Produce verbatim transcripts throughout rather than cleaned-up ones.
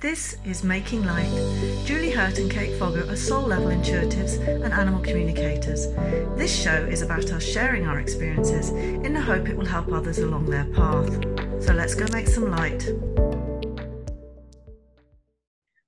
This is Making Light. Julie Hirt and Kate Foggo are soul-level intuitives and animal communicators. This show is about us sharing our experiences in the hope it will help others along their path. So let's go make some light.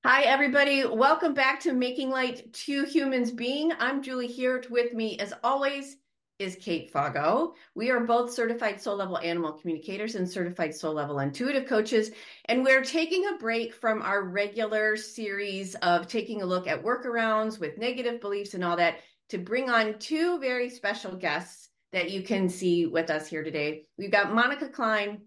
Hi, everybody. Welcome back to Making Light: Two Humans Being. I'm Julie Hirt. With me, as always, is Kate Foggo. We are both certified soul-level animal communicators and certified soul-level intuitive coaches, and we're taking a break from our regular series of taking a look at workarounds with negative beliefs and all that to bring on two very special guests that you can see with us here today. We've got Monica Klein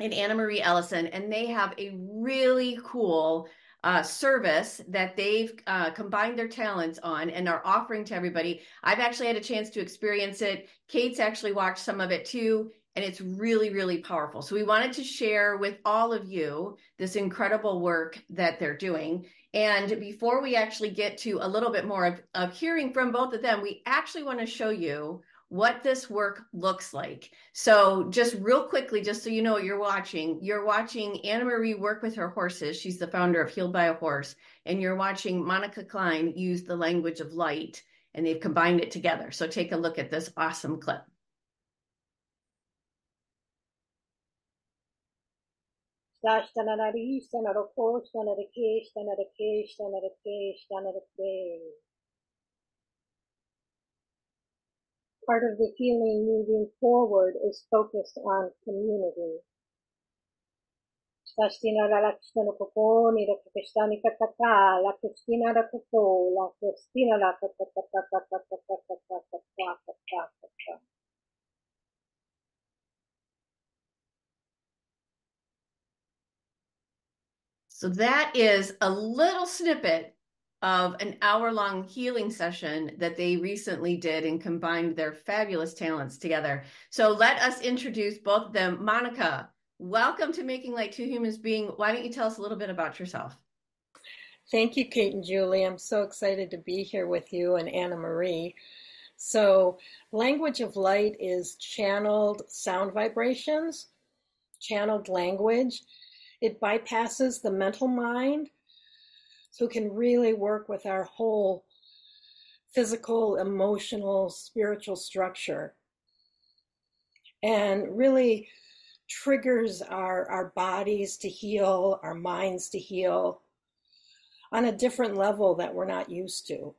and Anna Marie Ellison, and they have a really cool Uh, service that they've uh, combined their talents on and are offering to everybody. I've actually had a chance to experience it. Kate's actually watched some of it too, and it's really, really powerful. So we wanted to share with all of you this incredible work that they're doing. And before we actually get to a little bit more of, of hearing from both of them, we actually want to show you what this work looks like. So just real quickly, just so you know what you're watching, you're watching Anna Marie work with her horses. She's the founder of Healed by a Horse. And you're watching Monica Klein use the language of light, and they've combined it together. So take a look at this awesome clip. Part of the healing moving forward is focused on community. So that is a little snippet of an hour-long healing session that they recently did and combined their fabulous talents together. So let us introduce both of them. Monica, welcome to Making Light: Two Humans Being. Why don't you tell us a little bit about yourself? Thank you, Kate and Julie. I'm so excited to be here with you and Anna Marie. So Language of Light is channeled sound vibrations, channeled language. It bypasses the mental mind, so we can really work with our whole physical, emotional, spiritual structure, and really triggers our, our bodies to heal, our minds to heal on a different level that we're not used to.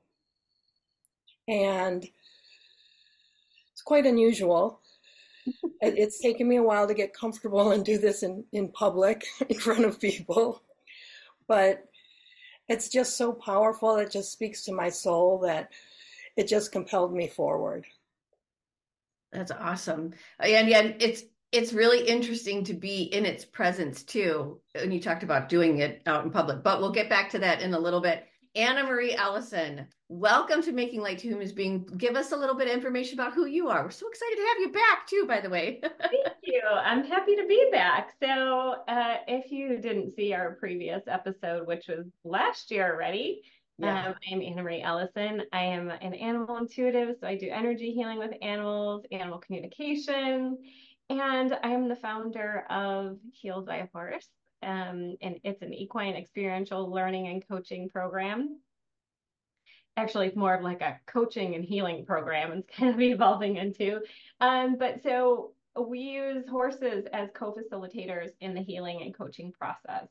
And it's quite unusual. It's taken me a while to get comfortable and do this in, in public, in front of people. But it's just so powerful. It just speaks to my soul that it just compelled me forward. That's awesome. And yeah, it's it's really interesting to be in its presence too. And you talked about doing it out in public, but we'll get back to that in a little bit. Anna Marie Ellison, welcome to Making Light: Two Humans Being. Give us a little bit of information about who you are. We're so excited to have you back too, by the way. Thank you. I'm happy to be back. So uh, if you didn't see our previous episode, which was last year already, yeah. um, I'm Anna Marie Ellison. I am an animal intuitive, so I do energy healing with animals, animal communication, and I am the founder of Healed by a Horse. Um, and it's an equine experiential learning and coaching program. Actually, it's more of like a coaching and healing program it's kind of evolving into. Um, but so we use horses as co-facilitators in the healing and coaching process.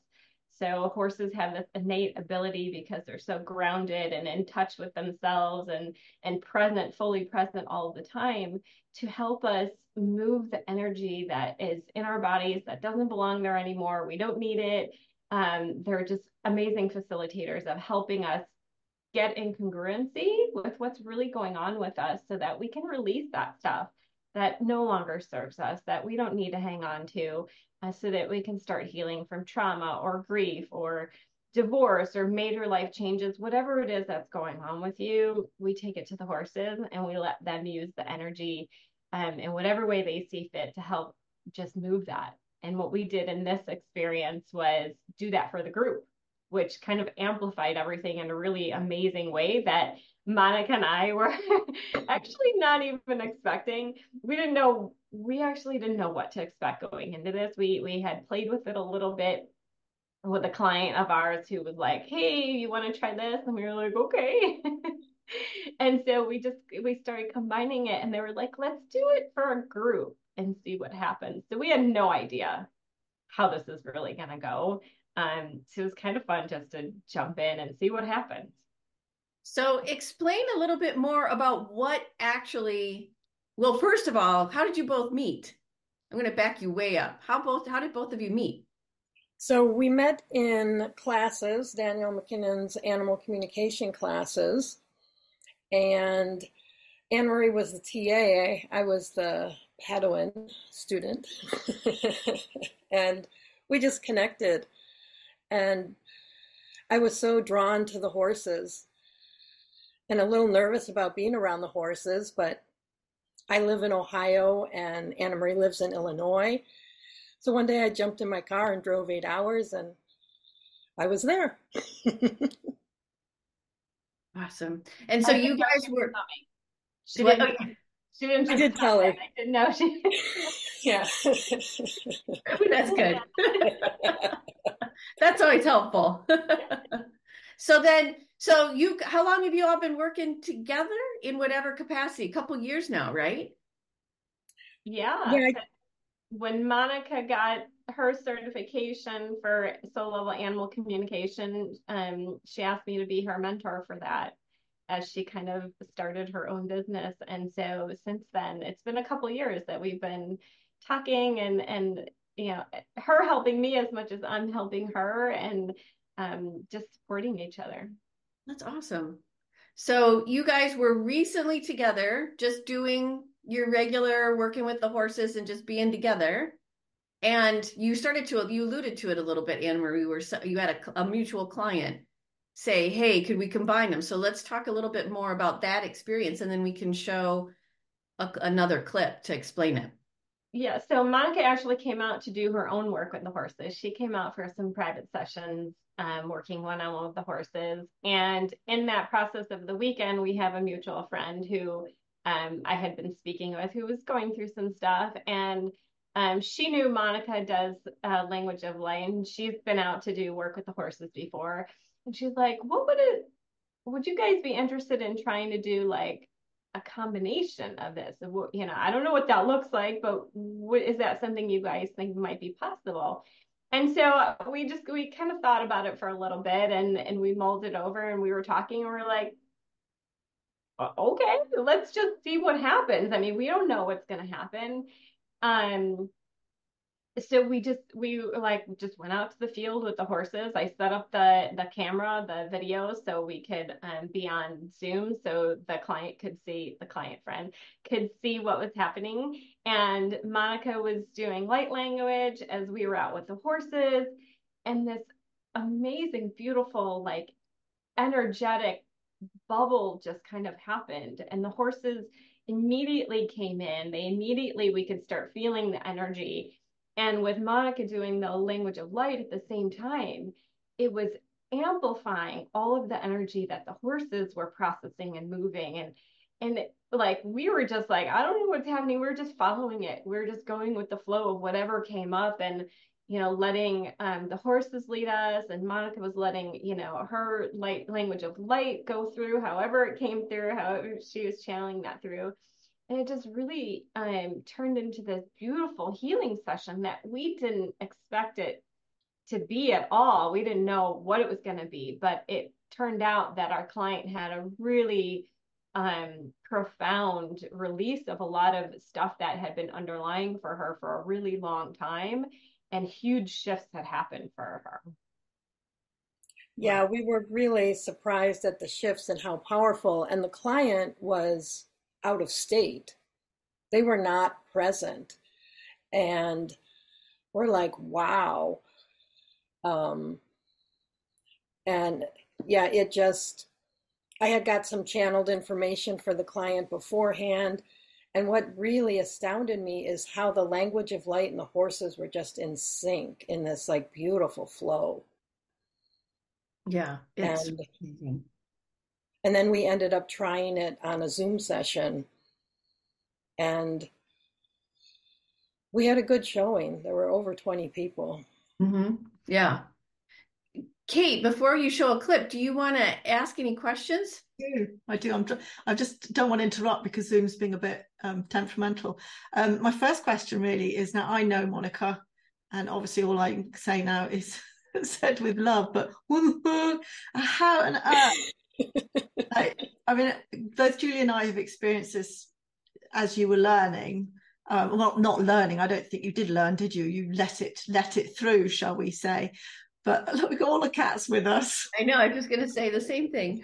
So horses have this innate ability because they're so grounded and in touch with themselves and, and present, fully present all the time to help us move the energy that is in our bodies that doesn't belong there anymore. We don't need it. Um, they're just amazing facilitators of helping us get in congruency with what's really going on with us so that we can release that stuff that no longer serves us, that we don't need to hang on to, uh, so that we can start healing from trauma or grief or divorce or major life changes, whatever it is that's going on with you. We take it to the horses and we let them use the energy um, in whatever way they see fit to help just move that. And what we did in this experience was do that for the group, which kind of amplified everything in a really amazing way that Monica and I were actually not even expecting. We didn't know, we actually didn't know what to expect going into this. We we had played with it a little bit with a client of ours who was like, hey, you want to try this? And we were like, okay. And so we just, we started combining it, and they were like, let's do it for a group and see what happens. So we had no idea how this is really going to go. Um, so it was kind of fun just to jump in and see what happens. So explain a little bit more about what actually, well, first of all, how did you both meet? I'm going to back you way up. How both, how did both of you meet? So we met in classes, Daniel McKinnon's animal communication classes, and Anna Marie was the T A. I was the Padawan student, and we just connected. And I was so drawn to the horses and a little nervous about being around the horses, but I live in Ohio and Anna Marie lives in Illinois. So one day I jumped in my car and drove eight hours and I was there. Awesome. And so you guys were... She didn't, oh, yeah. she didn't just I did tell her. That. I didn't know. She... Yeah. That's good. That's always helpful. So then, so you, how long have you all been working together in whatever capacity? A couple years now, right? Yeah. yeah I... When Monica got her certification for soul-level animal communication, um, she asked me to be her mentor for that as she kind of started her own business. And so since then, it's been a couple of years that we've been talking and, and you know, her helping me as much as I'm helping her and um, just supporting each other. That's awesome. So you guys were recently together just doing... You're regular working with the horses and just being together. And you started to, you alluded to it a little bit, Anna Marie, were, you had a, a mutual client say, hey, could we combine them? So let's talk a little bit more about that experience. And then we can show a, another clip to explain it. Yeah. So Monica actually came out to do her own work with the horses. She came out for some private sessions, um, working one-on-one with the horses. And in that process of the weekend, we have a mutual friend who Um, I had been speaking with who was going through some stuff, and um, she knew Monica does uh, Language of Light, and she's been out to do work with the horses before. And she's like, what would it, would you guys be interested in trying to do like a combination of this? You know, I don't know what that looks like, but what, is that something you guys think might be possible? And so we just, we kind of thought about it for a little bit, and, and we molded over, and we were talking, and we we're like, okay, let's just see what happens. I mean, we don't know what's going to happen. Um, so we just, we like just went out to the field with the horses. I set up the, the camera, the video, so we could um, be on Zoom. So the client could see, the client friend could see what was happening. And Monica was doing light language as we were out with the horses, and this amazing, beautiful, like energetic bubble just kind of happened, and the horses immediately came in. They immediately, we could start feeling the energy. And with Monica doing the Language of Light at the same time, it was amplifying all of the energy that the horses were processing and moving. And and it, like we were just like, I don't know what's happening. We we're just following it. We we're just going with the flow of whatever came up, and you know, letting um, the horses lead us, and Monica was letting, you know, her light Language of Light go through, however it came through, however she was channeling that through. And it just really um, turned into this beautiful healing session that we didn't expect it to be at all. We didn't know what it was going to be, but it turned out that our client had a really um, profound release of a lot of stuff that had been underlying for her for a really long time. And huge shifts had happened for her. Yeah, we were really surprised at the shifts and how powerful. And the client was out of state. They were not present. And we're like, wow. Um, and yeah, it just, I had got some channeled information for the client beforehand. And what really astounded me is how the Language of Light and the horses were just in sync in this like beautiful flow. Yeah. It's and, amazing. And then we ended up trying it on a Zoom session, and we had a good showing. There were over twenty people. Mm-hmm. Yeah. Kate, before you show a clip, do you want to ask any questions? I do. I'm, I just don't want to interrupt because Zoom's being a bit um, temperamental. Um, my first question really is, now I know Monica, and obviously all I can say now is said with love, but how on earth? I, I mean, both Julie and I have experienced this as you were learning. Um, well, not learning. I don't think you did learn, did you? You let it let it through, shall we say? But look, we got all the cats with us. I know, I'm just going to say the same thing.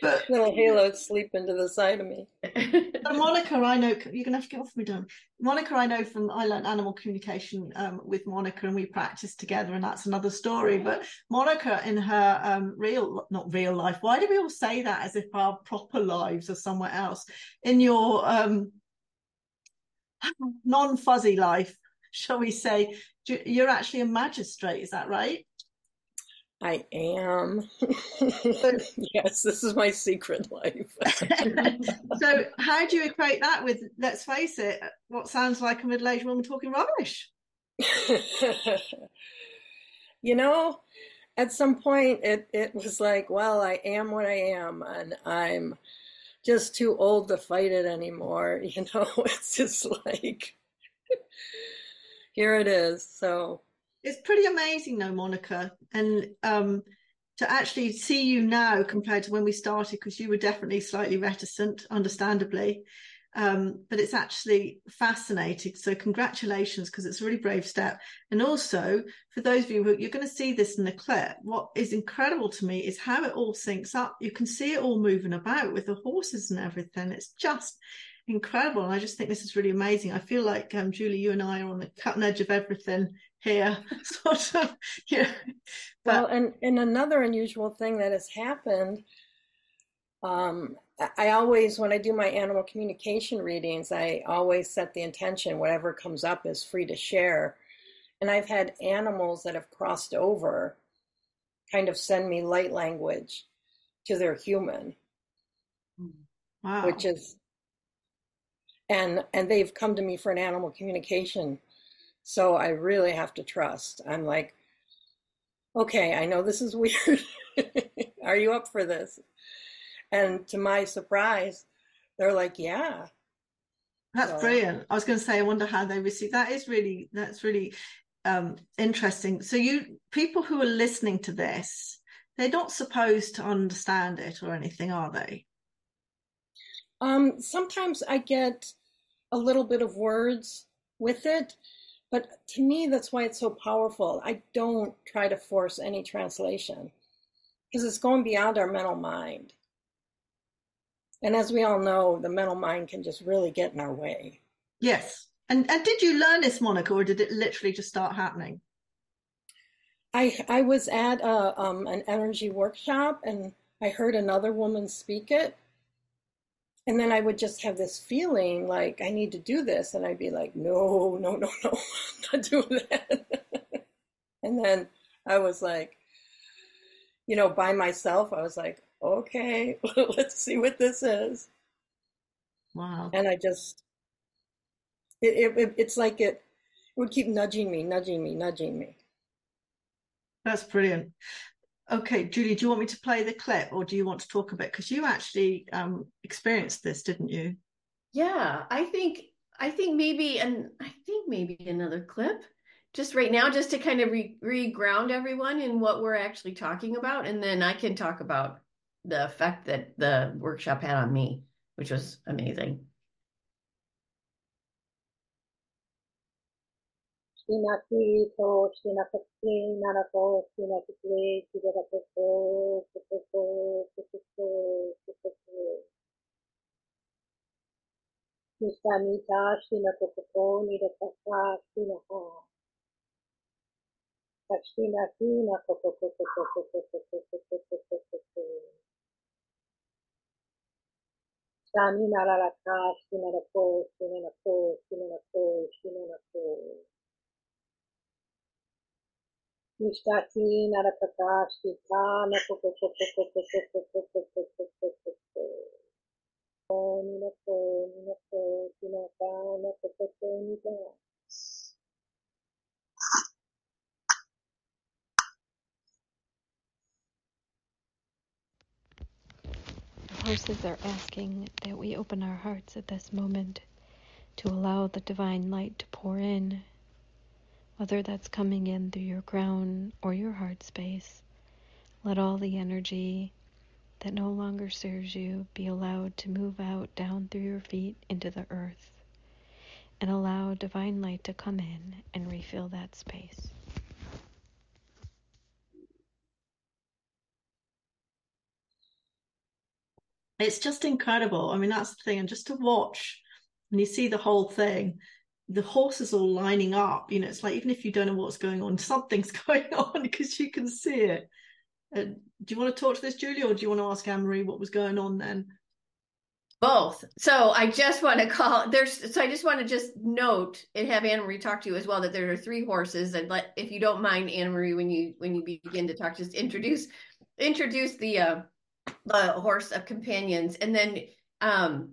But little halos sleep into the side of me. But Monica, I know, you're going to have to get off me, Don. Monica, I know from, I learned animal communication um, with Monica, and we practiced together, and that's another story. But Monica in her um, real, not real life, why do we all say that as if our proper lives are somewhere else? In your um, non-fuzzy life, shall we say, you're actually a magistrate, is that right? I am. Yes, this is my secret life. So how do you equate that with, let's face it, what sounds like a middle-aged woman talking rubbish? You know, at some point it, it was like, well, I am what I am, and I'm just too old to fight it anymore. You know, it's just like... Here it is. So it's pretty amazing though, Monica, and um to actually see you now compared to when we started, because you were definitely slightly reticent, understandably, um but it's actually fascinating. So congratulations, because it's a really brave step. And also for those of you who, you're going to see this in the clip, what is incredible to me is how it all syncs up. You can see it all moving about with the horses and everything. It's just incredible. And I just think this is really amazing. I feel like um Julie, you and I are on the cutting edge of everything here, sort of. Yeah. But... well, and and another unusual thing that has happened, um I always, when I do my animal communication readings, I always set the intention whatever comes up is free to share. And I've had animals that have crossed over kind of send me light language to their human. Wow. Which is And and they've come to me for an animal communication. So I really have to trust. I'm like, okay, I know this is weird. Are you up for this? And to my surprise, they're like, yeah. That's so brilliant. I was going to say, I wonder how they receive. That is really, that's really um, interesting. So you, people who are listening to this, they're not supposed to understand it or anything, are they? Um, sometimes I get a little bit of words with it, but to me, that's why it's so powerful. I don't try to force any translation because it's going beyond our mental mind. And as we all know, the mental mind can just really get in our way. Yes. And, and did you learn this, Monica, or did it literally just start happening? I I was at a, um, an energy workshop, and I heard another woman speak it. And then I would just have this feeling like I need to do this. And I'd be like, no, no, no, no, I'm not doing that. And then I was like, you know, by myself, I was like, okay, let's see what this is. Wow. And I just, it, it it's like it, it would keep nudging me, nudging me, nudging me. That's brilliant. Okay, Julie, do you want me to play the clip, or do you want to talk a bit? Because you actually um, experienced this, didn't you? Yeah, I think I think maybe, and I think maybe another clip just right now, just to kind of re- re-ground everyone in what we're actually talking about, and then I can talk about the effect that the workshop had on me, which was amazing. Nishtati narakakashi kana koko koko koko koko koko koko koko koko. Oh, nako nako tinaka nako koko nika. horses are asking that we open our hearts at this moment to allow the divine light to pour in, whether that's coming in through your crown or your heart space. Let all the energy that no longer serves you be allowed to move out down through your feet into the earth, and allow divine light to come in and refill that space. It's just incredible. I mean, that's the thing. And just to watch, and you see the whole thing, the horses all lining up, you know, it's like, even if you don't know what's going on, something's going on because you can see it. Uh, do you want to talk to this, Julie, or do you want to ask Anna Marie what was going on then? Both. So I just want to call there's so I just want to just note and have Anna Marie talk to you as well that there are three horses. And let, if you don't mind, Anna Marie, when you when you begin to talk, just introduce introduce the uh, the horse of companions, and then um,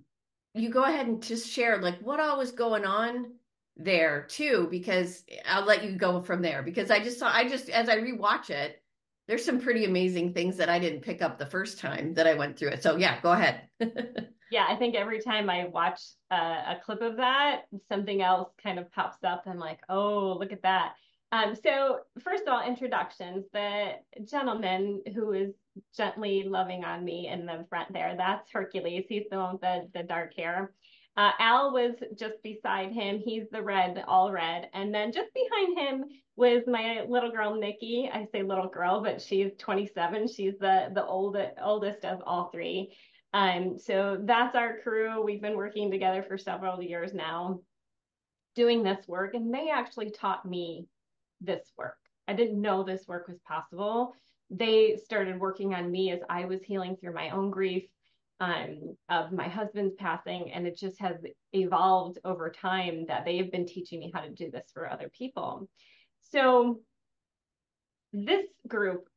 you go ahead and just share like what all was going on there too, because I'll let you go from there, because I just saw I just as I rewatch it, there's some pretty amazing things that I didn't pick up the first time that I went through it. So yeah, go ahead. Yeah, I think every time I watch uh, a clip of that, something else kind of pops up. I'm like, oh, look at that. Um, so first of all, introductions. The gentleman who is gently loving on me in the front there, that's Hercules. He's the one with the, the dark hair. Uh, Al was just beside him. He's the red, all red. And then just behind him was my little girl, Nikki. I say little girl, but she's twenty-seven. She's the, the old, oldest of all three. Um, so that's our crew. We've been working together for several years now doing this work. And they actually taught me this work. I didn't know this work was possible. They started working on me as I was healing through my own grief Um, of my husband's passing, and it just has evolved over time that they have been teaching me how to do this for other people. So this group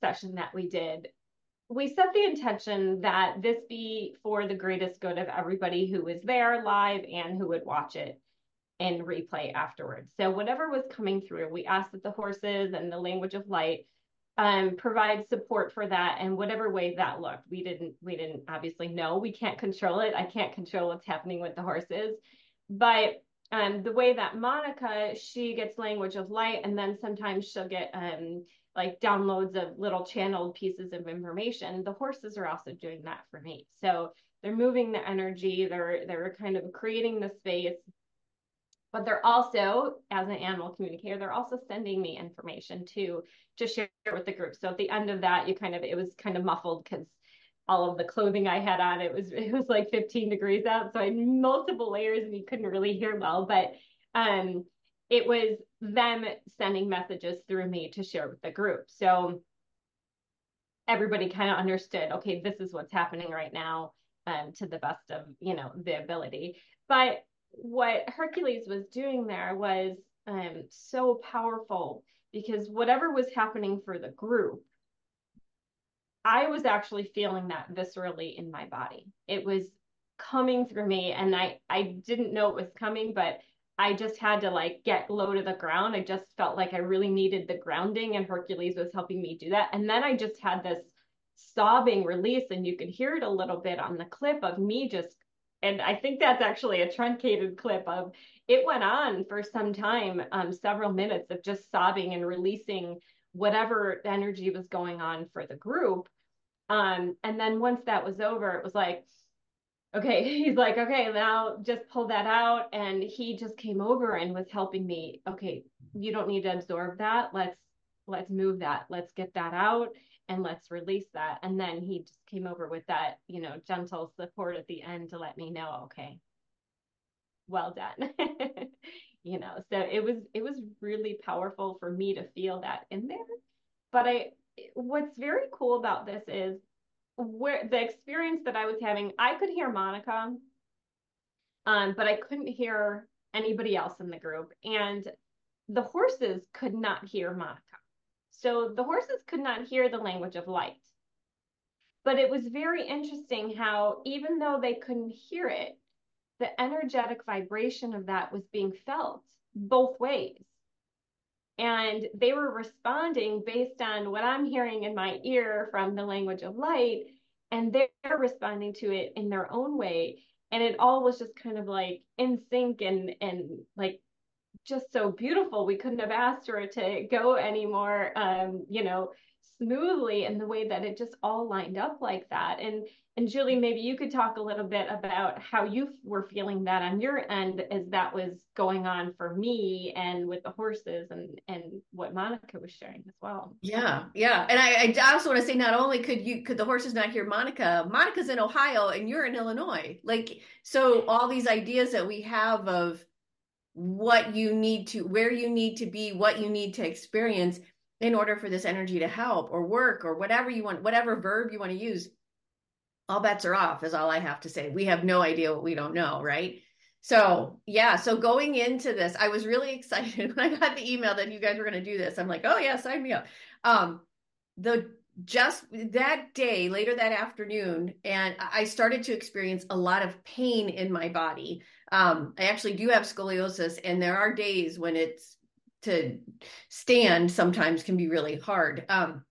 session that we did, we set the intention that this be for the greatest good of everybody who was there live and who would watch it and replay afterwards. So whatever was coming through, we asked that the horses and the language of light Um, provide support for that, and whatever way that looked. We didn't, we didn't obviously know. We can't control it. I can't control what's happening with the horses. But um, the way that Monica, she gets language of light, and then sometimes she'll get um, like downloads of little channeled pieces of information. The horses are also doing that for me. So they're moving the energy. They're they're kind of creating the space. But they're also, as an animal communicator, they're also sending me information too, to share with the group. So at the end of that, you kind of, it was kind of muffled because all of the clothing I had on, it was, it was like fifteen degrees out. So I had multiple layers and you couldn't really hear well, but um, it was them sending messages through me to share with the group. So everybody kind of understood, okay, this is what's happening right now um, to the best of, you know, the ability. But what Hercules was doing there was um, so powerful, because whatever was happening for the group, I was actually feeling that viscerally in my body. It was coming through me, and I, I didn't know it was coming, but I just had to like get low to the ground. I just felt like I really needed the grounding, and Hercules was helping me do that. And then I just had this sobbing release, and you could hear it a little bit on the clip of me just, and I think that's actually a truncated clip of, it went on for some time, um, several minutes of just sobbing and releasing whatever energy was going on for the group. Um, and then once that was over, it was like, okay, he's like, okay, now just pull that out. And he just came over and was helping me. Okay, you don't need to absorb that. Let's, let's move that. Let's get that out. And let's release that. And then he just came over with that, you know, gentle support at the end to let me know, okay, well done. You know, so it was, it was really powerful for me to feel that in there. But I, what's very cool about this is where the experience that I was having, I could hear Monica, um, but I couldn't hear anybody else in the group. And the horses could not hear Monica. So the horses could not hear the language of light. But it was very interesting how, even though they couldn't hear it, the energetic vibration of that was being felt both ways. And they were responding based on what I'm hearing in my ear from the language of light. and they're responding to it in their own way. And it all was just kind of like in sync and, and like, just so beautiful. We couldn't have asked for it to go any more, um, you know, smoothly, in the way that it just all lined up like that. And, and Julie, maybe you could talk a little bit about how you were feeling that on your end as that was going on for me, and with the horses, and, and what Monica was sharing as well. Yeah. Yeah. And I, I also want to say, not only could you, could the horses not hear Monica, Monica's in Ohio and you're in Illinois. Like, so all these ideas that we have of what you need to, where you need to be, what you need to experience in order for this energy to help or work or whatever you want, whatever verb you want to use, all bets are off is all I have to say. We have no idea what we don't know, right? So yeah, so going into this, I was really excited when I got the email that you guys were going to do this. I'm like, oh yeah, sign me up. Um, the just that day, later that afternoon, and I started to experience a lot of pain in my body. Um, I actually do have scoliosis, and there are days when it's to stand sometimes can be really hard. Um,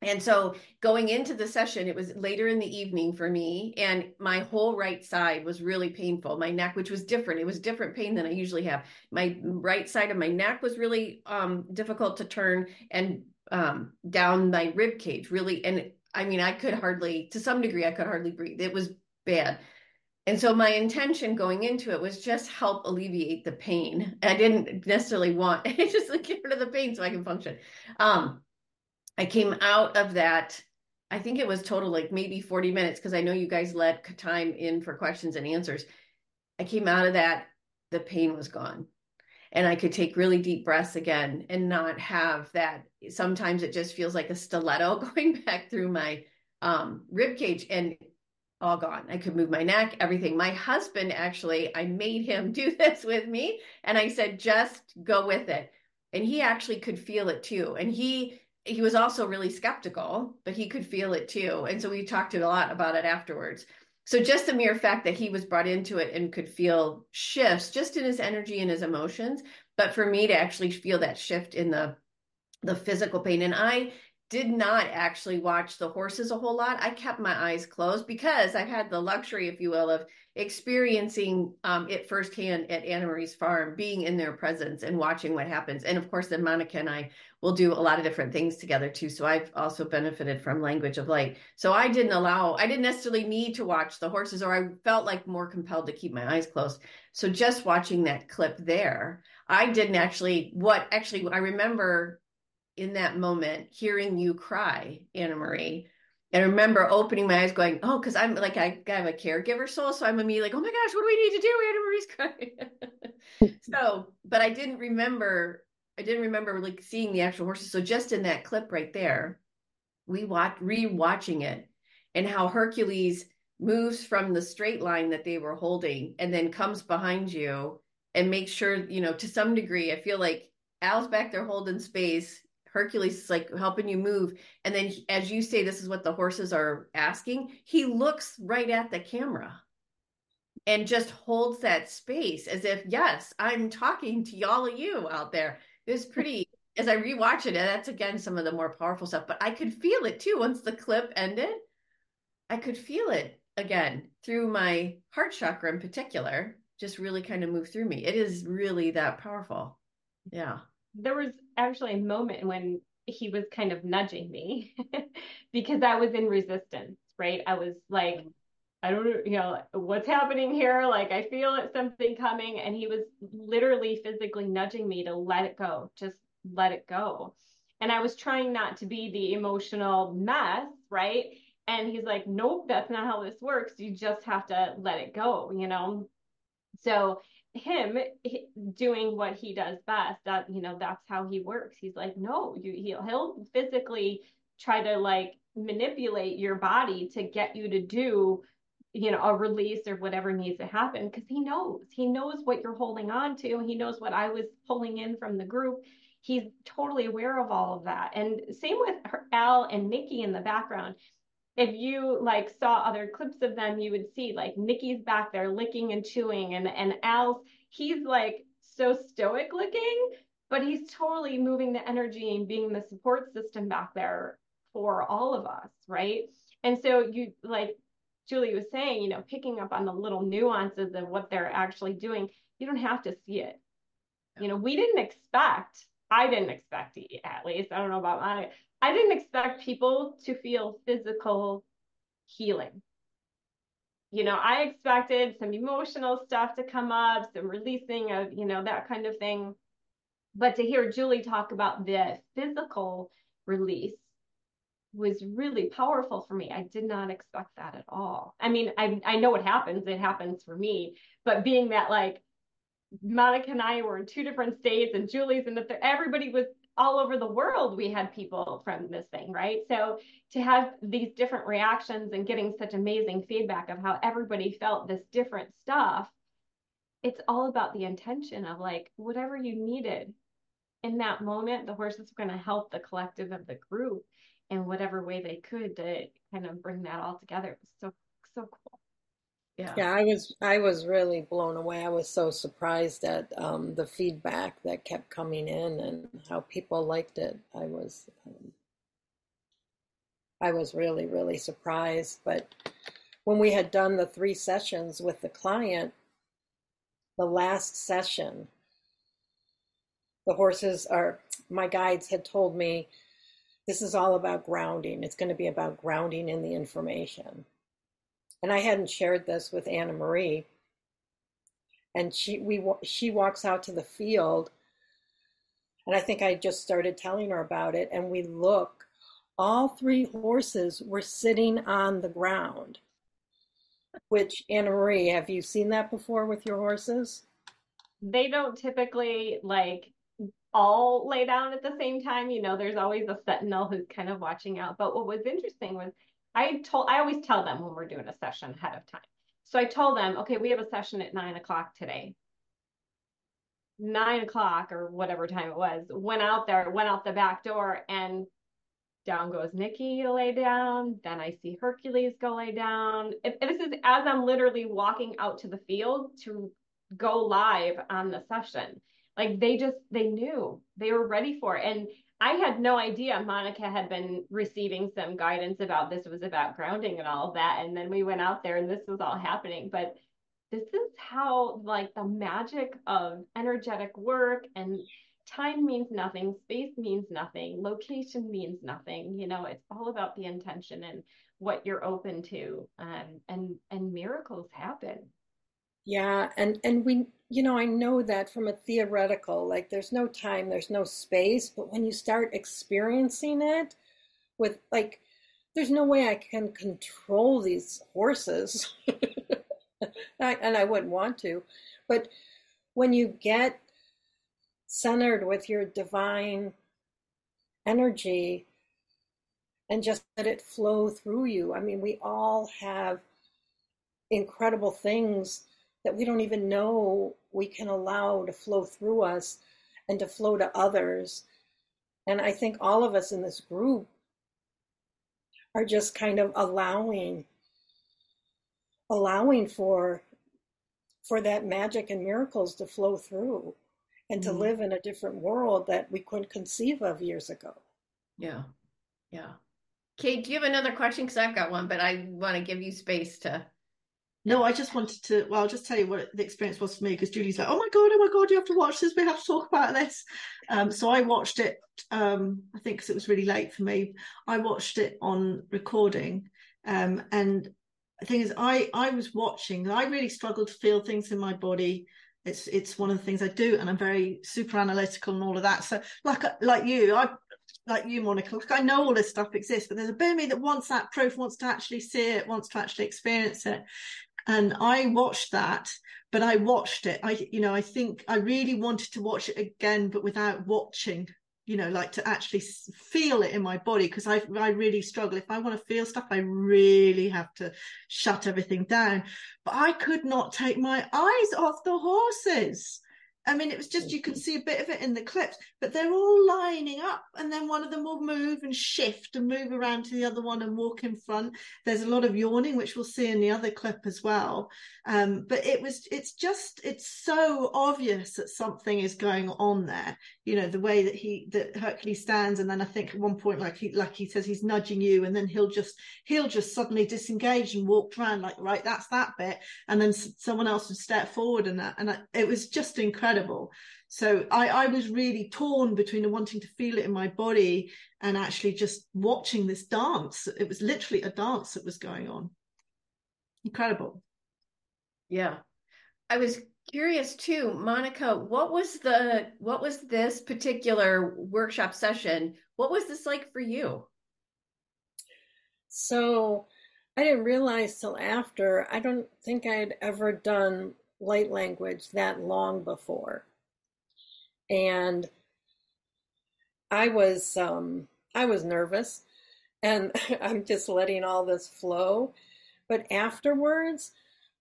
and so going into the session, it was later in the evening for me, and my whole right side was really painful. My neck, which was different, it was different pain than I usually have. My right side of my neck was really um, difficult to turn, and um, down my rib cage really. And I mean, I could hardly, to some degree, I could hardly breathe. It was bad. And so my intention going into it was just help alleviate the pain. I didn't necessarily want, I just like get rid of the pain so I can function. Um, I came out of that, I think it was total like maybe forty minutes, because I know you guys let time in for questions and answers. I came out of that, the pain was gone. And I could take really deep breaths again and not have that. Sometimes it just feels like a stiletto going back through my um, rib cage, and all gone. I could move my neck, everything. My husband, actually, I made him do this with me. And I said, just go with it. And he actually could feel it too. And he, he was also really skeptical, but he could feel it too. And so we talked a lot about it afterwards. So just the mere fact that he was brought into it and could feel shifts just in his energy and his emotions. But for me to actually feel that shift in the, the physical pain. And I did not actually watch the horses a whole lot. I kept my eyes closed because I've had the luxury, if you will, of experiencing um, it firsthand at Anna Marie's farm, being in their presence and watching what happens. And of course, then Monica and I will do a lot of different things together too. So I've also benefited from Language of Light. So I didn't allow, I didn't necessarily need to watch the horses, or I felt like more compelled to keep my eyes closed. So just watching that clip there, I didn't actually, what actually, I remember in that moment, hearing you cry, Anna Marie, and I remember opening my eyes going, oh, because I'm like, I have a caregiver soul. So I'm immediately like, oh my gosh, what do we need to do? Anna Marie's crying. So, but I didn't remember, I didn't remember like seeing the actual horses. So just in that clip right there, we watch, re-watching it, and how Hercules moves from the straight line that they were holding and then comes behind you and makes sure, you know, to some degree, I feel like Al's back there holding space. Hercules is like helping you move. And then he, as you say, this is what the horses are asking. He looks right at the camera and just holds that space as if, yes, I'm talking to y'all of you out there. It was pretty, as I rewatch it, and that's again, some of the more powerful stuff, but I could feel it too. Once the clip ended, I could feel it again through my heart chakra in particular, just really kind of move through me. It is really that powerful. Yeah. There was actually a moment when he was kind of nudging me because I was in resistance, right? I was like, I don't, you know, what's happening here? Like, I feel it, something coming. And he was literally physically nudging me to let it go, just let it go. And I was trying not to be the emotional mess, right? And he's like, nope, that's not how this works. You just have to let it go, you know? So him doing what he does best, that, you know, that's how he works. He's like, no, you, he'll, he'll physically try to like manipulate your body to get you to do, you know, a release or whatever needs to happen. Cause he knows, he knows what you're holding on to. He knows what I was pulling in from the group. He's totally aware of all of that. And same with Al and Nikki in the background. If you like saw other clips of them, you would see like Nikki's back there licking and chewing, and, and Al's, he's like so stoic looking, but he's totally moving the energy and being the support system back there for all of us, right? And so you, like Julie was saying, you know, picking up on the little nuances of what they're actually doing, you don't have to see it. You know, we didn't expect, I didn't expect it, at least, I don't know about Monica, I didn't expect people to feel physical healing. You know, I expected some emotional stuff to come up, some releasing of, you know, that kind of thing. But to hear Julie talk about the physical release was really powerful for me. I did not expect that at all. I mean, I I know it happens. It happens for me. But being that, like, Monica and I were in two different states, and Julie's in the third, everybody was all over the world. We had people from this thing, right? So to have these different reactions and getting such amazing feedback of how everybody felt this different stuff, it's all about the intention of, like, whatever you needed in that moment, the horses were going to help the collective of the group in whatever way they could to kind of bring that all together. It was so, so cool. Yeah. Yeah, I was, I was really blown away. I was so surprised at um, the feedback that kept coming in and how people liked it. I was, um, I was really, really surprised. But when we had done the three sessions with the client, the last session, the horses are, my guides had told me, this is all about grounding. It's going to be about grounding in the information. And I hadn't shared this with Anna Marie. And she we she walks out to the field, and I think I just started telling her about it. And we look, all three horses were sitting on the ground. Which, Anna Marie, have you seen that before with your horses? They don't typically, like, all lay down at the same time. You know, there's always a sentinel who's kind of watching out. But what was interesting was, I told, I always tell them when we're doing a session ahead of time. So I told them, okay, we have a session at nine o'clock today. Nine o'clock or whatever time it was, went out there, went out the back door, and down goes Nikki to lay down. Then I see Hercules go lay down. If, this is as I'm literally walking out to the field to go live on the session. Like, they just, they knew, they were ready for it. And I had no idea. Monica had been receiving some guidance about this was about grounding and all of that. And then we went out there and this was all happening. But this is how, like, the magic of energetic work, and time means nothing. Space means nothing. Location means nothing. You know, it's all about the intention and what you're open to. Um, and, and miracles happen. Yeah. And, and we, you know, I know that from a theoretical, like, there's no time, there's no space, but when you start experiencing it with, like, there's no way I can control these horses I, and I wouldn't want to, but when you get centered with your divine energy and just let it flow through you, I mean, we all have incredible things that we don't even know we can allow to flow through us and to flow to others. And I think all of us in this group are just kind of allowing, allowing for, for that magic and miracles to flow through and mm-hmm. to live in a different world that we couldn't conceive of years ago. Yeah, yeah. Kate, do you have another question? Because I've got one, but I want to give you space to... No, I just wanted to, well, I'll just tell you what the experience was for me, because Julie's like, oh my God, oh my God, you have to watch this. We have to talk about this. Um, so I watched it, um, I think because it was really late for me. I watched it on recording. Um, and the thing is, I, I was watching, I really struggled to feel things in my body. It's it's one of the things I do, and I'm very super analytical and all of that. So like like you, I like you, Monica, like I know all this stuff exists, but there's a bit of me that wants that proof, wants to actually see it, wants to actually experience it. And I watched that, but I watched it. I, you know, I think I really wanted to watch it again, but without watching, you know, like to actually feel it in my body. Cause I, I really struggle. If I want to feel stuff, I really have to shut everything down, but I could not take my eyes off the horses. I mean, it was just, you can see a bit of it in the clips, but they're all lining up and then one of them will move and shift and move around to the other one and walk in front. There's a lot of yawning, which we'll see in the other clip as well. Um, but it was, it's just, it's so obvious that something is going on there. You know, the way that he, that Hercules stands. And then I think at one point, like he, like he says, he's nudging you and then he'll just, he'll just suddenly disengage and walk around like, right, that's that bit. And then s- someone else would step forward and that, and I, it was just incredible. Incredible. So I, I was really torn between wanting to feel it in my body and actually just watching this dance. It was literally a dance that was going on. Incredible. Yeah. I was curious too, Monica, what was the, what was this particular workshop session? What was this like for you? So I didn't realize till after, I don't think I had ever done light language that long before. And I was, um, I was nervous and I'm just letting all this flow. But afterwards,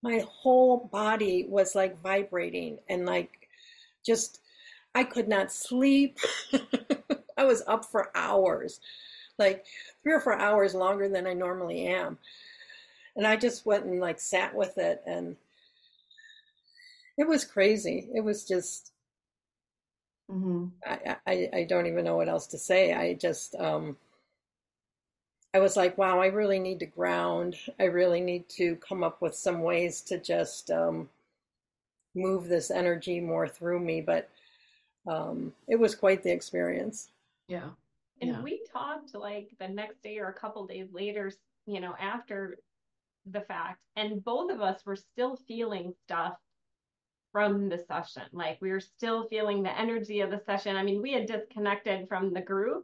my whole body was like vibrating and like, just, I could not sleep. I was up for hours, like three or four hours longer than I normally am. And I just went and like sat with it, and it was crazy. It was just, mm-hmm. I, I, I don't even know what else to say. I just, um, I was like, wow, I really need to ground. I really need to come up with some ways to just um, move this energy more through me. But um, it was quite the experience. Yeah. And yeah. we talked like the next day or a couple days later, you know, after the fact, and both of us were still feeling stuff from the session. Like we were still feeling the energy of the session. I mean, we had disconnected from the group,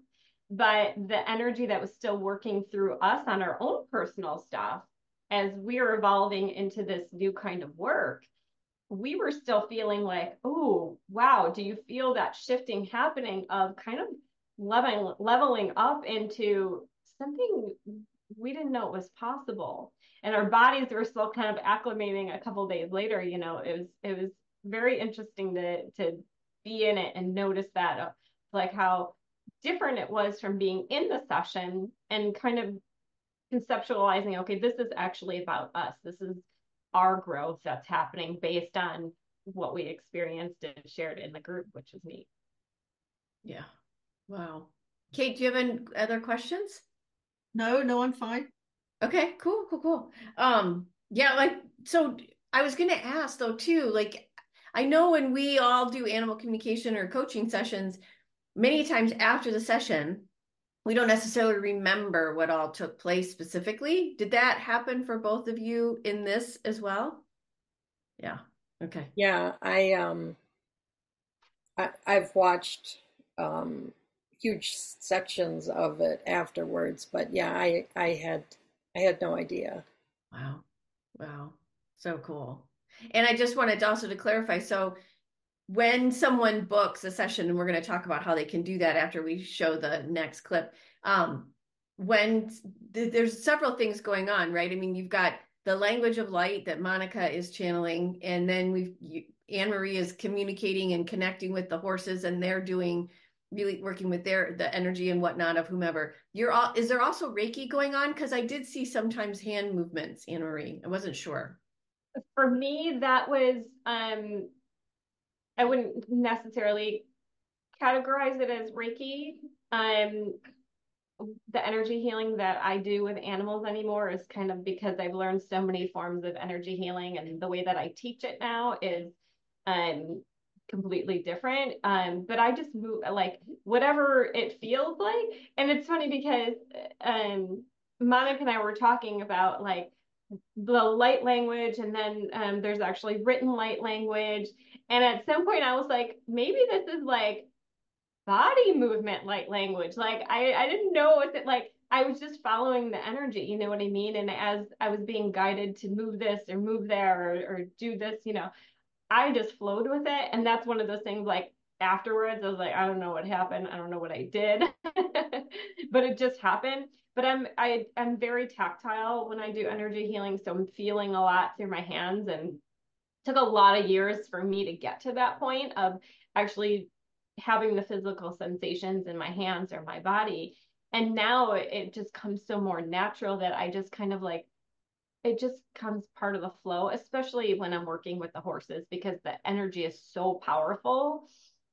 but the energy that was still working through us on our own personal stuff, as we were evolving into this new kind of work, we were still feeling like, oh, wow, do you feel that shifting happening of kind of leveling, leveling up into something we didn't know it was possible. And our bodies were still kind of acclimating a couple of days later. You know, it was, it was very interesting to, to be in it and notice that, like how different it was from being in the session and kind of conceptualizing, okay, this is actually about us. This is our growth that's happening based on what we experienced and shared in the group, which is neat. Yeah. Wow. Kate, do you have any other questions? No, no, I'm fine. Okay, cool, cool, cool. Um, yeah, like, so I was going to ask though, too, like, I know when we all do animal communication or coaching sessions, many times after the session, we don't necessarily remember what all took place specifically. Did that happen for both of you in this as well? Yeah. Okay. Yeah. I, um, I, I've watched, um, huge sections of it afterwards, but yeah, I, I had, I had no idea. Wow. Wow. So cool. And I just wanted to also to clarify. So when someone books a session, and we're going to talk about how they can do that after we show the next clip, um, when th- there's several things going on, right? I mean, you've got the language of light that Monica is channeling, and then we've, you, Anna-Marie is communicating and connecting with the horses, and they're doing really working with their, the energy and whatnot of whomever you're all, is there also Reiki going on? Cause I did see sometimes hand movements, Anna-Marie. I wasn't sure. For me, that was, um, I wouldn't necessarily categorize it as Reiki. Um, the energy healing that I do with animals anymore is kind of, because I've learned so many forms of energy healing and the way that I teach it now is, um, completely different. Um, but I just move like whatever it feels like. And it's funny because um, Monica and I were talking about like the light language, and then um, there's actually written light language. And at some point I was like, maybe this is like body movement light language. Like I, I didn't know if it like, I was just following the energy, you know what I mean? And as I was being guided to move this or move there or, or do this, you know, I just flowed with it. And that's one of those things like afterwards, I was like, I don't know what happened. I don't know what I did, but it just happened. But I'm, I, I'm very tactile when I do energy healing. So I'm feeling a lot through my hands and took a lot of years for me to get to that point of actually having the physical sensations in my hands or my body. And now it just comes so more natural that I just kind of like, it just comes part of the flow, especially when I'm working with the horses, because the energy is so powerful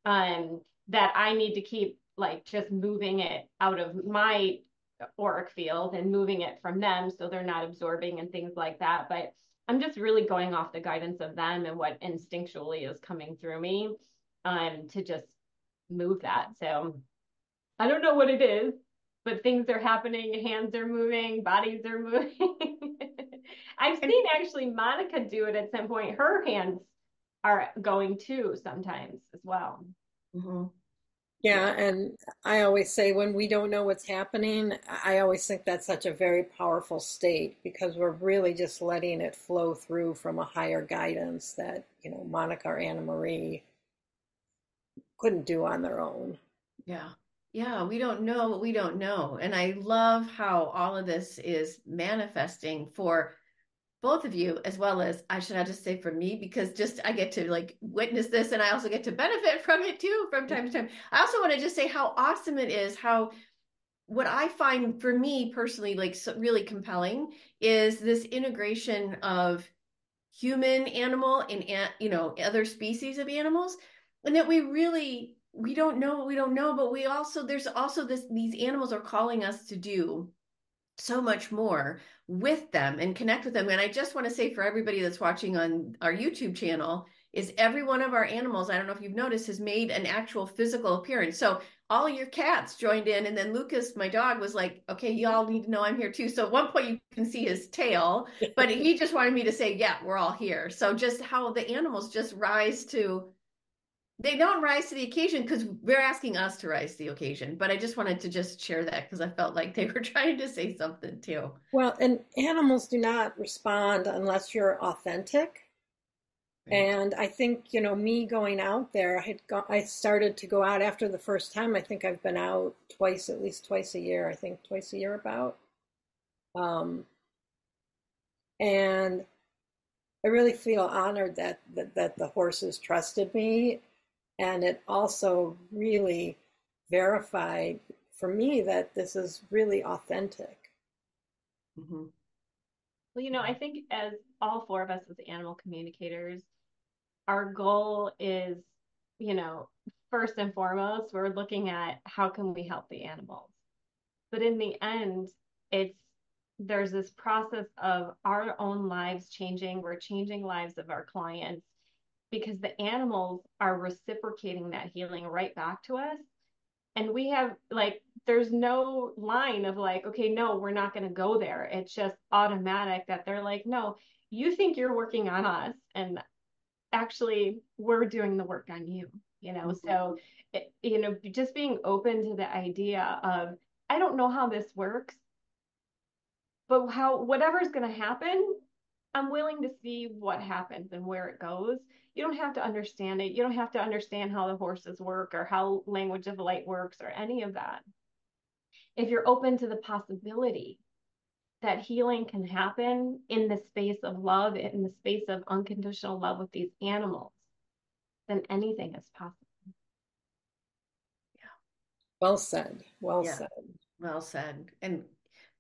um, that I need to keep like just moving it out of my auric field and moving it from them so they're not absorbing and things like that. But I'm just really going off the guidance of them and what instinctually is coming through me um, to just move that. So I don't know what it is, but things are happening, hands are moving, bodies are moving. I've seen actually Monica do it at some point. Her hands are going too sometimes as well. Mm-hmm. Yeah, and I always say when we don't know what's happening, I always think that's such a very powerful state because we're really just letting it flow through from a higher guidance that, you know, Monica or Anna Marie couldn't do on their own. Yeah. Yeah, we don't know what we don't know. And I love how all of this is manifesting for both of you, as well as, I should I just say for me, because just I get to like witness this and I also get to benefit from it too from time to time. I also want to just say how awesome it is, how what I find for me personally, like so really compelling is this integration of human animal and, you know, other species of animals, and that we really... we don't know what we don't know, but we also, there's also this, these animals are calling us to do so much more with them and connect with them. And I just want to say for everybody that's watching on our YouTube channel is every one of our animals, I don't know if you've noticed, has made an actual physical appearance. So all your cats joined in. And then Lucas, my dog, was like, okay, y'all need to know I'm here too. So at one point you can see his tail, but he just wanted me to say, yeah, we're all here. So just how the animals just rise to... they don't rise to the occasion because we're asking us to rise to the occasion. But I just wanted to just share that because I felt like they were trying to say something too. Well, and animals do not respond unless you're authentic. Right. And I think, you know, me going out there, I had go- I started to go out after the first time. I think I've been out twice, at least twice a year. I think twice a year about. Um, and I really feel honored that that, that the horses trusted me. And it also really verified for me that this is really authentic. Mm-hmm. Well, you know, I think as all four of us as animal communicators, our goal is, you know, first and foremost, we're looking at how can we help the animals. But in the end, it's there's this process of our own lives changing. We're changing lives of our clients, because the animals are reciprocating that healing right back to us. And we have like, there's no line of like, okay, no, we're not going to go there. It's just automatic that they're like, no, you think you're working on us. And actually we're doing the work on you, you know? Mm-hmm. So, it, you know, just being open to the idea of, I don't know how this works, but how, whatever's going to happen, I'm willing to see what happens and where it goes. You don't have to understand it. You don't have to understand how the horses work or how Language of Light works or any of that. If you're open to the possibility that healing can happen in the space of love, in the space of unconditional love with these animals, then anything is possible. Yeah. Well said. Well yeah. said. Well said. And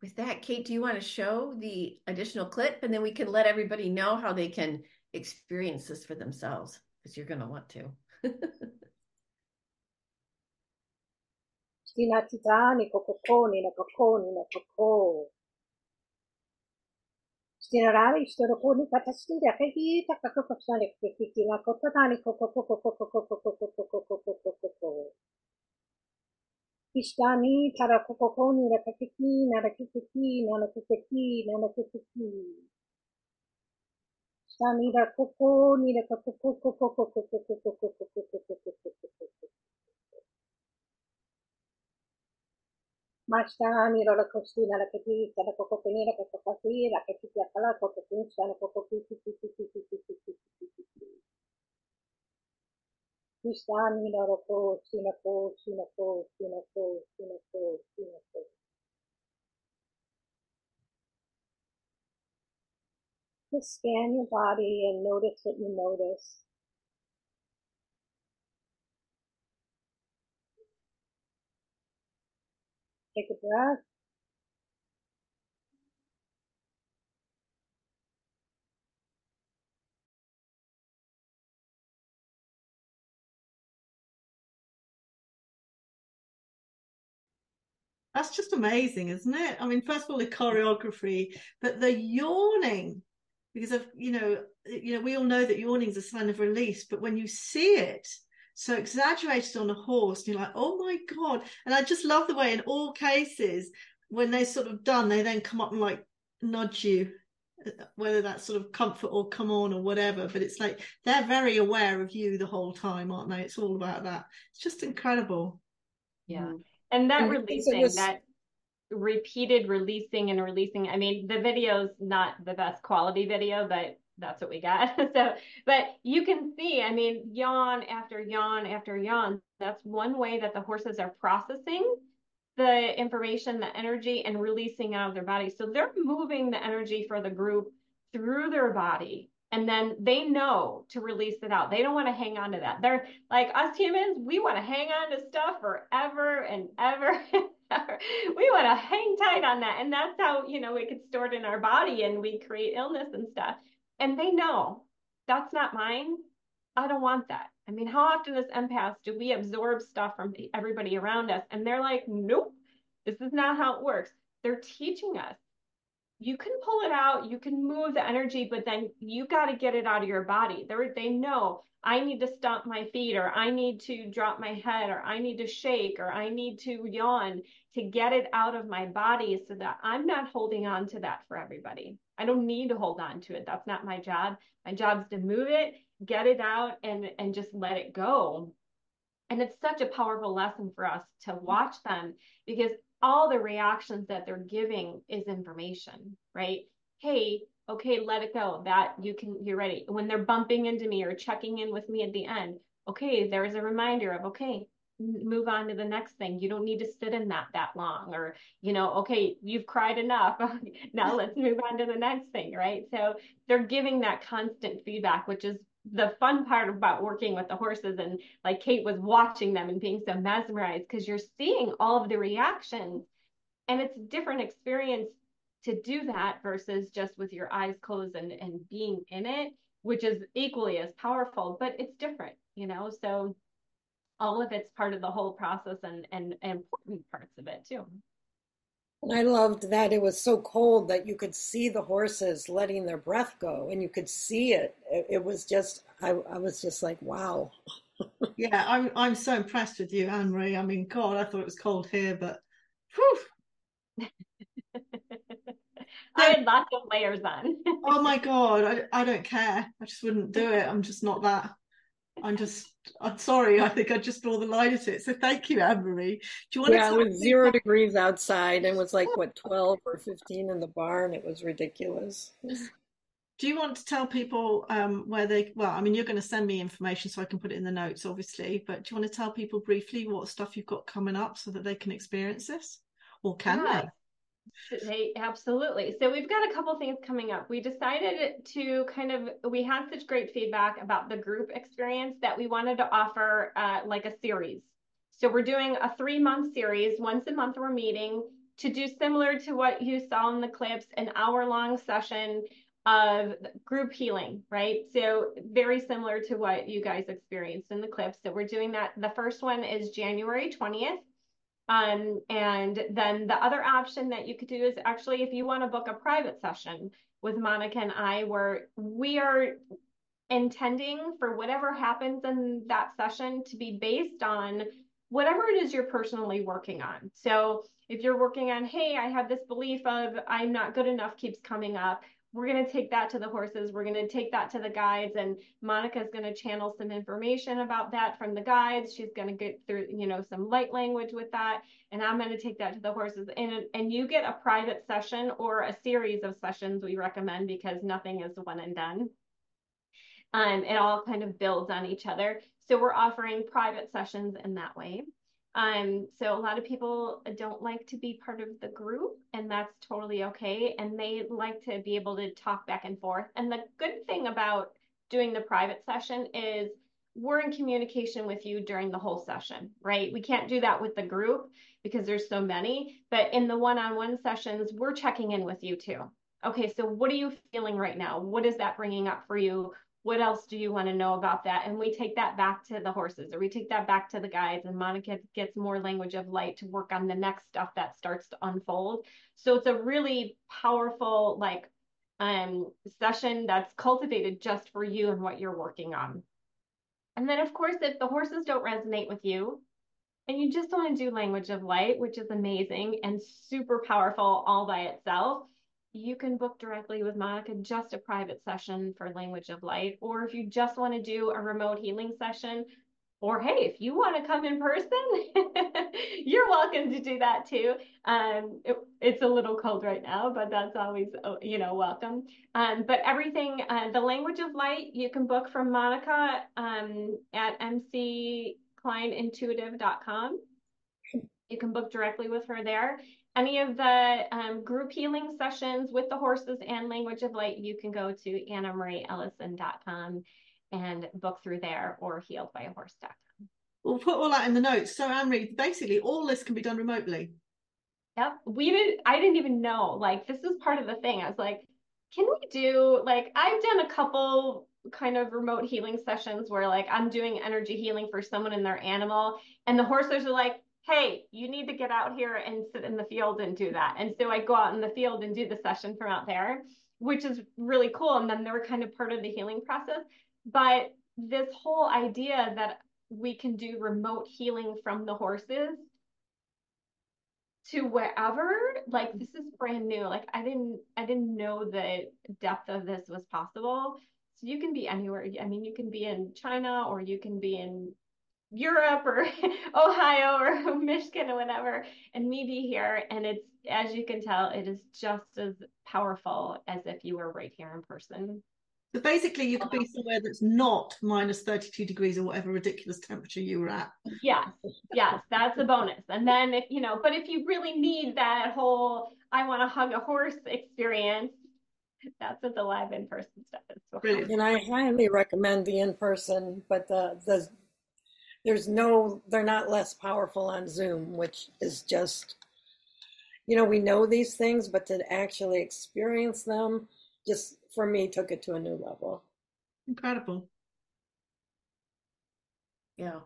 with that, Kate, do you want to show the additional clip and then we can let everybody know how they can experience this for themselves, because you're going to want to. Sanida koko ni da koko koko koko koko koko koko koko koko. Masta ni rola costina la petita la koko ni la koko kasi la petita la koko koko sana koko koko koko koko. Masta ni rola costina costina costina costina costina. Just scan your body and notice what you notice. Take a breath. That's just amazing, isn't it? I mean, first of all, the choreography, but the yawning, because of, you know, you know, we all know that yawning is a sign of release, but when you see it so exaggerated on a horse, you're like, oh my God. And I just love the way in all cases, when they're sort of done, they then come up and like nudge you, whether that's sort of comfort or come on or whatever, but it's like, they're very aware of you the whole time, aren't they? It's all about that. It's just incredible. Yeah. And that and releasing, was... that repeated releasing and releasing. I mean, the video's not the best quality video, but that's what we got. So, but you can see, I mean, yawn after yawn after yawn. That's one way that the horses are processing the information, the energy, and releasing out of their body. So they're moving the energy for the group through their body. And then they know to release it out. They don't want to hang on to that. They're like us humans, we want to hang on to stuff forever and ever and ever. We want to hang tight on that. And that's how, you know, it gets stored in our body and we create illness and stuff. And they know that's not mine. I don't want that. I mean, how often as empaths do we absorb stuff from everybody around us? And they're like, nope, this is not how it works. They're teaching us. You can pull it out, you can move the energy, but then you got to get it out of your body. They're, they know I need to stomp my feet, or I need to drop my head, or I need to shake, or I need to yawn to get it out of my body so that I'm not holding on to that for everybody. I don't need to hold on to it. That's not my job. My job is to move it, get it out, and, and just let it go. And it's such a powerful lesson for us to watch them, because all the reactions that they're giving is information, right? Hey, okay, let it go. That you can, you're ready. When they're bumping into me or checking in with me at the end, okay, there is a reminder of, okay, move on to the next thing. You don't need to sit in that that long, or, you know, okay, you've cried enough. Now let's move on to the next thing, right? So they're giving that constant feedback, which is the fun part about working with the horses. And like Kate was watching them and being so mesmerized, because you're seeing all of the reactions, and it's a different experience to do that versus just with your eyes closed and, and being in it, which is equally as powerful, but it's different, you know? So all of it's part of the whole process, and, and, and important parts of it too. I loved that it was so cold that you could see the horses letting their breath go, and you could see it. It, it was just, I, I was just like, wow. Yeah, I'm I'm so impressed with you, Anne-Marie. I mean, God, I thought it was cold here, but whew. I had lots of layers on. Oh my God, I, I don't care. I just wouldn't do it. I'm just not that. I'm just, I'm sorry, I think I just draw the line at it. So thank you, Anne-Marie. Do you want yeah, to? Yeah, it was zero about... degrees outside, and it was like, what, twelve or fifteen in the barn. It was ridiculous. Do you want to tell people um, where they, well, I mean, you're going to send me information so I can put it in the notes, obviously, but do you want to tell people briefly what stuff you've got coming up so that they can experience this? Or can yeah. they? They, absolutely. So we've got a couple things coming up. We decided to kind of, we had such great feedback about the group experience that we wanted to offer uh, like a series. So we're doing a three month series. Once a month we're meeting to do similar to what you saw in the clips, an hour long session of group healing, right? So very similar to what you guys experienced in the clips. So we're doing that. The first one is January twentieth. Um, and then the other option that you could do is actually, if you want to book a private session with Monica and I, where we are intending for whatever happens in that session to be based on whatever it is you're personally working on. So if you're working on, hey, I have this belief of I'm not good enough keeps coming up, we're going to take that to the horses. We're going to take that to the guides, and Monica's going to channel some information about that from the guides. She's going to get through, you know, some light language with that. And I'm going to take that to the horses, and, and you get a private session or a series of sessions we recommend, because nothing is one and done. Um, it all kind of builds on each other. So we're offering private sessions in that way. Um, so a lot of people don't like to be part of the group, and that's totally okay. And they like to be able to talk back and forth. And the good thing about doing the private session is we're in communication with you during the whole session, right? We can't do that with the group because there's so many, but in the one-on-one sessions, we're checking in with you too. Okay, so what are you feeling right now? What is that bringing up for you? What else do you want to know about that? And we take that back to the horses, or we take that back to the guides, and Monica gets more language of light to work on the next stuff that starts to unfold. So it's a really powerful like um, session that's cultivated just for you and what you're working on. And then of course, if the horses don't resonate with you and you just want to do language of light, which is amazing and super powerful all by itself, you can book directly with Monica just a private session for Language of Light. Or if you just want to do a remote healing session, or hey, if you want to come in person, you're welcome to do that too. Um, it, it's a little cold right now, but that's always, you know, welcome. Um, but everything, uh, the Language of Light, you can book from Monica um, at m c klein intuitive dot com. You can book directly with her there. Any of the um, group healing sessions with the horses and Language of Light, you can go to Anna Marie Ellison dot com and book through there, or healed by a horse dot com. We'll put all that in the notes. So, Anna-Marie, basically all this can be done remotely. Yep. We did, I didn't even know. Like, this is part of the thing. I was like, can we do, like, I've done a couple kind of remote healing sessions where, like, I'm doing energy healing for someone and their animal, and the horses are like, hey, you need to get out here and sit in the field and do that. And so I go out in the field and do the session from out there, which is really cool. And then they're kind of part of the healing process. But this whole idea that we can do remote healing from the horses to wherever, like, this is brand new. Like, I didn't, I didn't know the depth of this was possible. So you can be anywhere. I mean, you can be in China, or you can be in Europe, or Ohio, or Michigan, or whatever, and me be here. And it's, as you can tell, it is just as powerful as if you were right here in person. So basically you could be somewhere that's not minus thirty-two degrees or whatever ridiculous temperature you were at. Yes, yes, that's a bonus. And then, if you know, but if you really need that whole I want to hug a horse experience, that's what the live in-person stuff is. So brilliant. And I highly recommend the in-person, but the the There's no, they're not less powerful on Zoom, which is just, you know, we know these things, but to actually experience them, just for me, took it to a new level. Incredible. Yeah.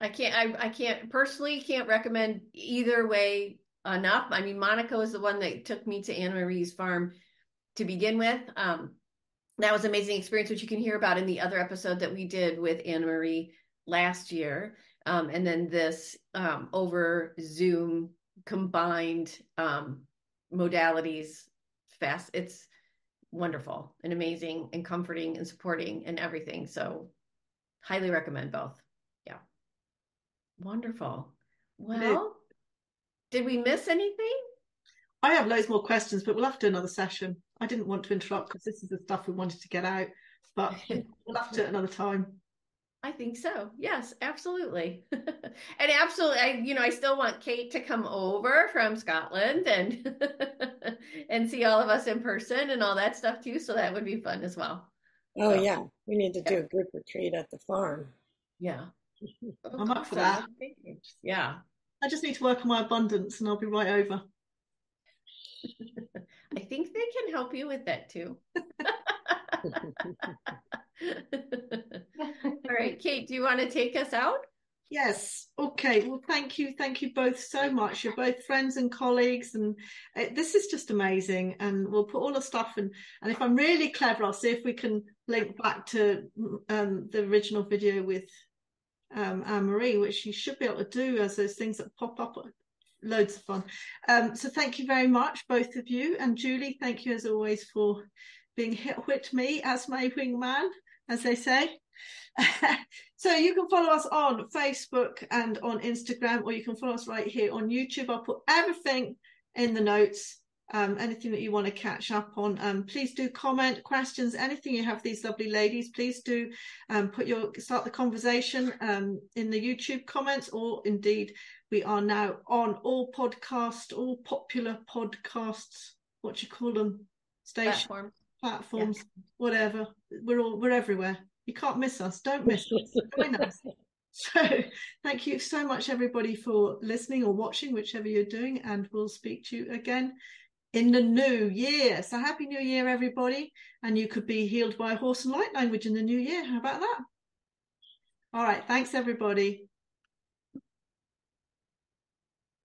I can't, I, I can't, personally can't recommend either way enough. I mean, Monica was the one that took me to Anna Marie's farm to begin with. Um, that was an amazing experience, which you can hear about in the other episode that we did with Anna Marie last year, um, and then this um, over Zoom combined um, modalities fest. It's wonderful and amazing and comforting and supporting and everything. So highly recommend both. Yeah. Wonderful. Well, did we miss anything? I have loads more questions, but we'll have to do another session. I didn't want to interrupt because this is the stuff we wanted to get out, but we'll have to do it another time. I think so. Yes, absolutely. And absolutely, I, you know, I still want Kate to come over from Scotland and and see all of us in person and all that stuff too. So that would be fun as well. Oh, so, yeah. We need to yeah. do a group retreat at the farm. Yeah. Oh, I'm up for that. Yeah. I just need to work on my abundance and I'll be right over. I think they can help you with that too. All right, Kate, do you want to take us out? Yes. Okay. Well, thank you. Thank you both so much. You're both friends and colleagues, and uh, this is just amazing. And we'll put all the stuff in. And if I'm really clever, I'll see if we can link back to um, the original video with um, Anna-Marie, which you should be able to do as those things that pop up. Loads of fun. Um, so thank you very much, both of you. And Julie, thank you as always for being hit with me as my wingman, as they say. So you can follow us on Facebook and on Instagram, or you can follow us right here on YouTube. I'll put everything in the notes, um, anything that you want to catch up on. Um, please do comment, questions, anything you have, these lovely ladies, please do um, put your start the conversation um, in the YouTube comments, or indeed We are now on all podcasts, all popular podcasts, what do you call them? Stations, Platform. platforms, yeah. whatever. We're all we're everywhere. You can't miss us. Don't miss us. Join us. So thank you so much, everybody, for listening or watching, whichever you're doing. And we'll speak to you again in the new year. So happy new year, everybody. And you could be healed by a horse and light language in the new year. How about that? All right. Thanks, everybody.